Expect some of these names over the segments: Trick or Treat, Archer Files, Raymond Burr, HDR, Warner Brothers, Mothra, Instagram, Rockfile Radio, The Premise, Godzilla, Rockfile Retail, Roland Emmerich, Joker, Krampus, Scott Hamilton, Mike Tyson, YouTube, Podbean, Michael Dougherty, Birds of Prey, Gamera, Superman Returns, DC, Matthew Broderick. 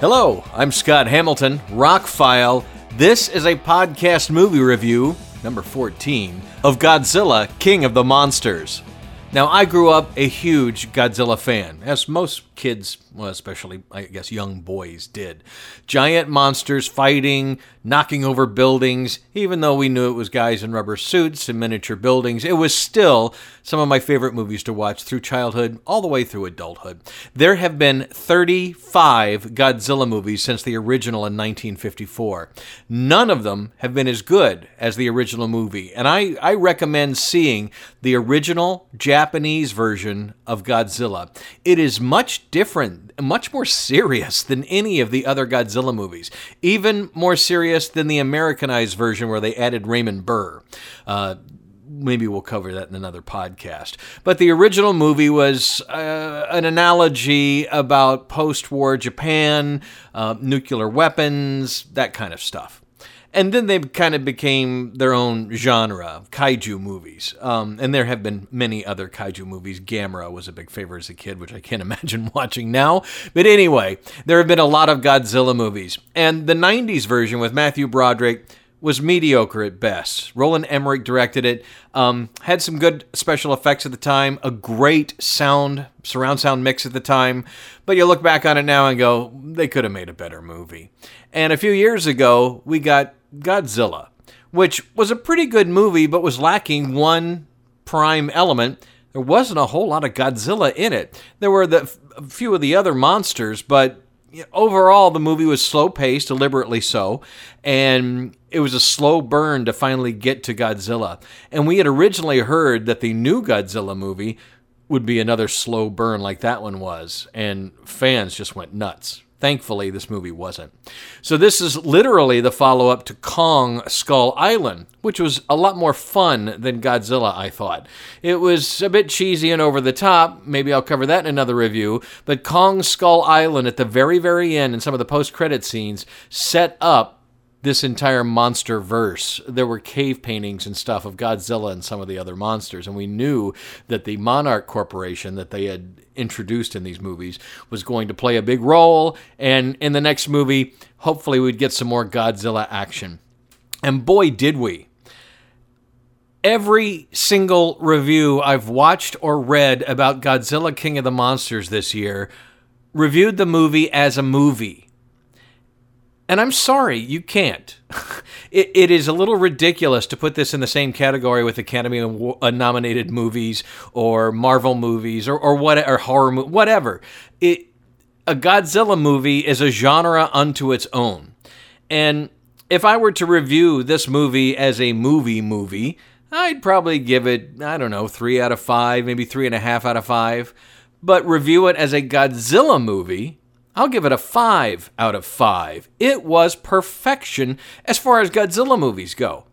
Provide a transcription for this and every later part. Hello, I'm Scott Hamilton, Rockfile. This is a podcast movie review, number 14, of Godzilla, King of the Monsters. Now, I grew up a huge Godzilla fan, as most kids, well, especially, I guess, young boys did. Giant monsters fighting, knocking over buildings, even though we knew it was guys in rubber suits and miniature buildings, it was still some of my favorite movies to watch through childhood, all the way through adulthood. There have been 35 Godzilla movies since the original in 1954. None of them have been as good as the original movie, and I recommend seeing the original Japanese version of Godzilla. It is much different, much more serious than any of the other Godzilla movies. Even more serious than the Americanized version where they added Raymond Burr. Maybe we'll cover that in another podcast. But the original movie was an analogy about post-war Japan, nuclear weapons, that kind of stuff. And then they kind of became their own genre, kaiju movies. And there have been many other kaiju movies. Gamera was a big favorite as a kid, which I can't imagine watching now. But anyway, there have been a lot of Godzilla movies. And the 90s version with Matthew Broderick was mediocre at best. Roland Emmerich directed it, had some good special effects at the time, a great surround sound mix at the time, but you look back on it now and go, they could have made a better movie. And a few years ago, we got Godzilla, which was a pretty good movie, but was lacking one prime element. There wasn't a whole lot of Godzilla in it. There were a few of the other monsters, but overall, the movie was slow-paced, deliberately so, and it was a slow burn to finally get to Godzilla. And we had originally heard that the new Godzilla movie would be another slow burn like that one was, and fans just went nuts. Thankfully, this movie wasn't. So this is literally the follow-up to Kong Skull Island, which was a lot more fun than Godzilla, I thought. It was a bit cheesy and over the top. Maybe I'll cover that in another review. But Kong Skull Island at the very, very end and some of the post-credit scenes set up this entire monster verse. There were cave paintings and stuff of Godzilla and some of the other monsters. And we knew that the Monarch Corporation that they had introduced in these movies was going to play a big role, and in the next movie hopefully we'd get some more Godzilla action. And boy did we. Every single review I've watched or read about Godzilla King of the Monsters this year reviewed the movie as a movie. And I'm sorry, you can't. It is a little ridiculous to put this in the same category with Academy-nominated movies or Marvel movies or horror movies, whatever. A Godzilla movie is a genre unto its own. And if I were to review this movie as a movie, I'd probably give it, 3 out of 5, maybe 3.5 out of 5. But review it as a Godzilla movie, I'll give it a 5 out of 5. It was perfection as far as Godzilla movies go.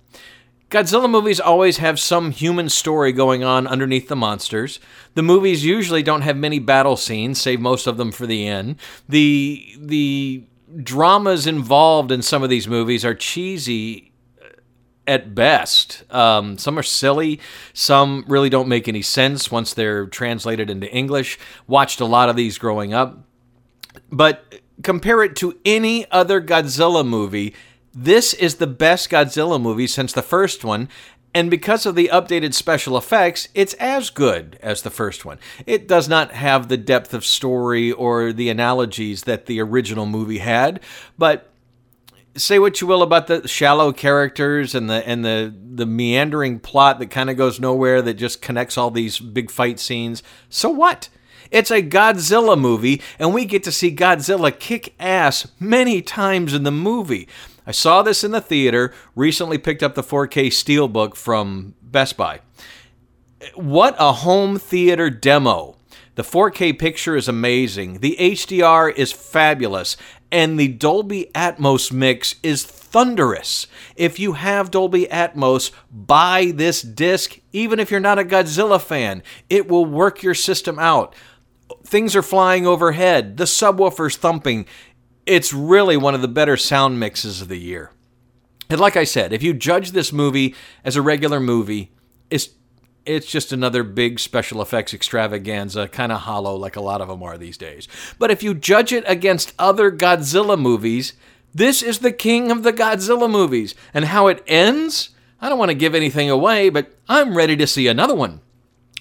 Godzilla movies always have some human story going on underneath the monsters. The movies usually don't have many battle scenes, save most of them for the end. The dramas involved in some of these movies are cheesy at best. Some are silly. Some really don't make any sense once they're translated into English. Watched a lot of these growing up. But compare it to any other Godzilla movie. This is the best Godzilla movie since the first one. And because of the updated special effects, it's as good as the first one. It does not have the depth of story or the analogies that the original movie had. But say what you will about the shallow characters and the meandering plot that kind of goes nowhere, that just connects all these big fight scenes. So what? It's a Godzilla movie, and we get to see Godzilla kick ass many times in the movie. I saw this in the theater, recently picked up the 4K Steelbook from Best Buy. What a home theater demo. The 4K picture is amazing. The HDR is fabulous. And the Dolby Atmos mix is thunderous. If you have Dolby Atmos, buy this disc. Even if you're not a Godzilla fan, it will work your system out. Things are flying overhead. The subwoofer's thumping. It's really one of the better sound mixes of the year. And like I said, if you judge this movie as a regular movie, it's It's just another big special effects extravaganza, kind of hollow like a lot of them are these days. But if you judge it against other Godzilla movies, this is the king of the Godzilla movies. And how it ends, I don't want to give anything away, but I'm ready to see another one.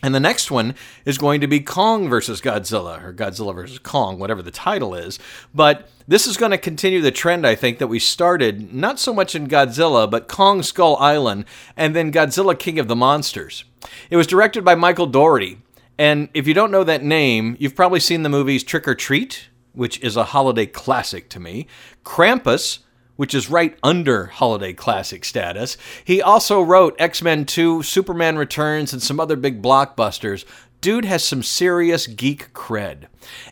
And the next one is going to be Kong versus Godzilla, or Godzilla versus Kong, whatever the title is. But this is going to continue the trend, I think, that we started, not so much in Godzilla, but Kong Skull Island, and then Godzilla King of the Monsters. It was directed by Michael Dougherty, and if you don't know that name, you've probably seen the movies Trick or Treat, which is a holiday classic to me, Krampus, which is right under holiday classic status. He also wrote X-Men 2, Superman Returns, and some other big blockbusters. Dude has some serious geek cred.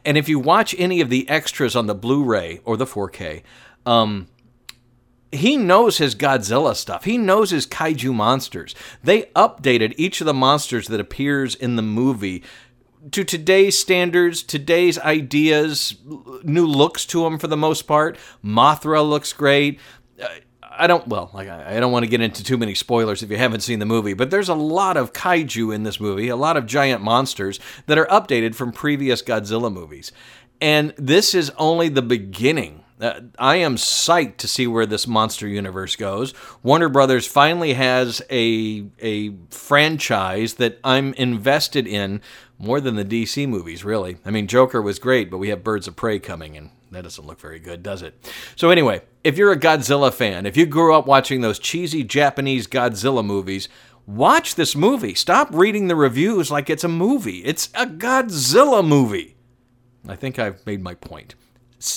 And if you watch any of the extras on the Blu-ray or the 4K, he knows his Godzilla stuff. He knows his kaiju monsters. They updated each of the monsters that appears in the movie to today's standards, today's ideas, new looks to them for the most part. Mothra looks great. I don't want to get into too many spoilers if you haven't seen the movie, but there's a lot of kaiju in this movie, a lot of giant monsters that are updated from previous Godzilla movies. And this is only the beginning. I am psyched to see where this monster universe goes. Warner Brothers finally has a franchise that I'm invested in more than the DC movies, really. I mean, Joker was great, but we have Birds of Prey coming, and that doesn't look very good, does it? So anyway, if you're a Godzilla fan, if you grew up watching those cheesy Japanese Godzilla movies, watch this movie. Stop reading the reviews like it's a movie. It's a Godzilla movie. I think I've made my point.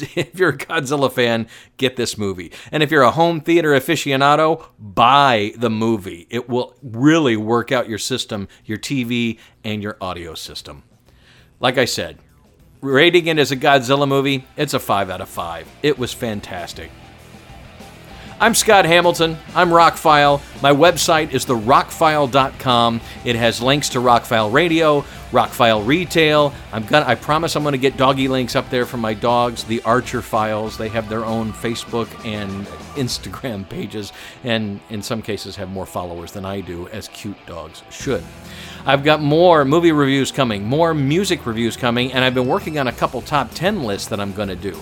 If you're a Godzilla fan, get this movie. And if you're a home theater aficionado, buy the movie. It will really work out your system, your TV, and your audio system. Like I said, rating it as a Godzilla movie, it's a 5 out of 5. It was fantastic. I'm Scott Hamilton. I'm Rockfile. My website is therockfile.com. It has links to Rockfile Radio, Rockfile Retail. I promise I'm going to get doggy links up there for my dogs, the Archer Files. They have their own Facebook and Instagram pages, and in some cases have more followers than I do, as cute dogs should. I've got more movie reviews coming, more music reviews coming, and I've been working on a couple top 10 lists that I'm going to do.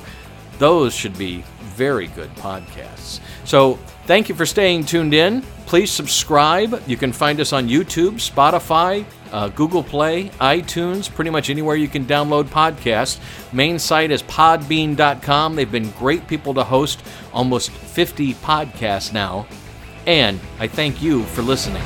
Those should be very good podcasts. So thank you for staying tuned in. Please subscribe. You can find us on YouTube, Spotify, Google Play, iTunes, pretty much anywhere you can download podcasts. Main site is podbean.com. They've been great people to host almost 50 podcasts now. And I thank you for listening.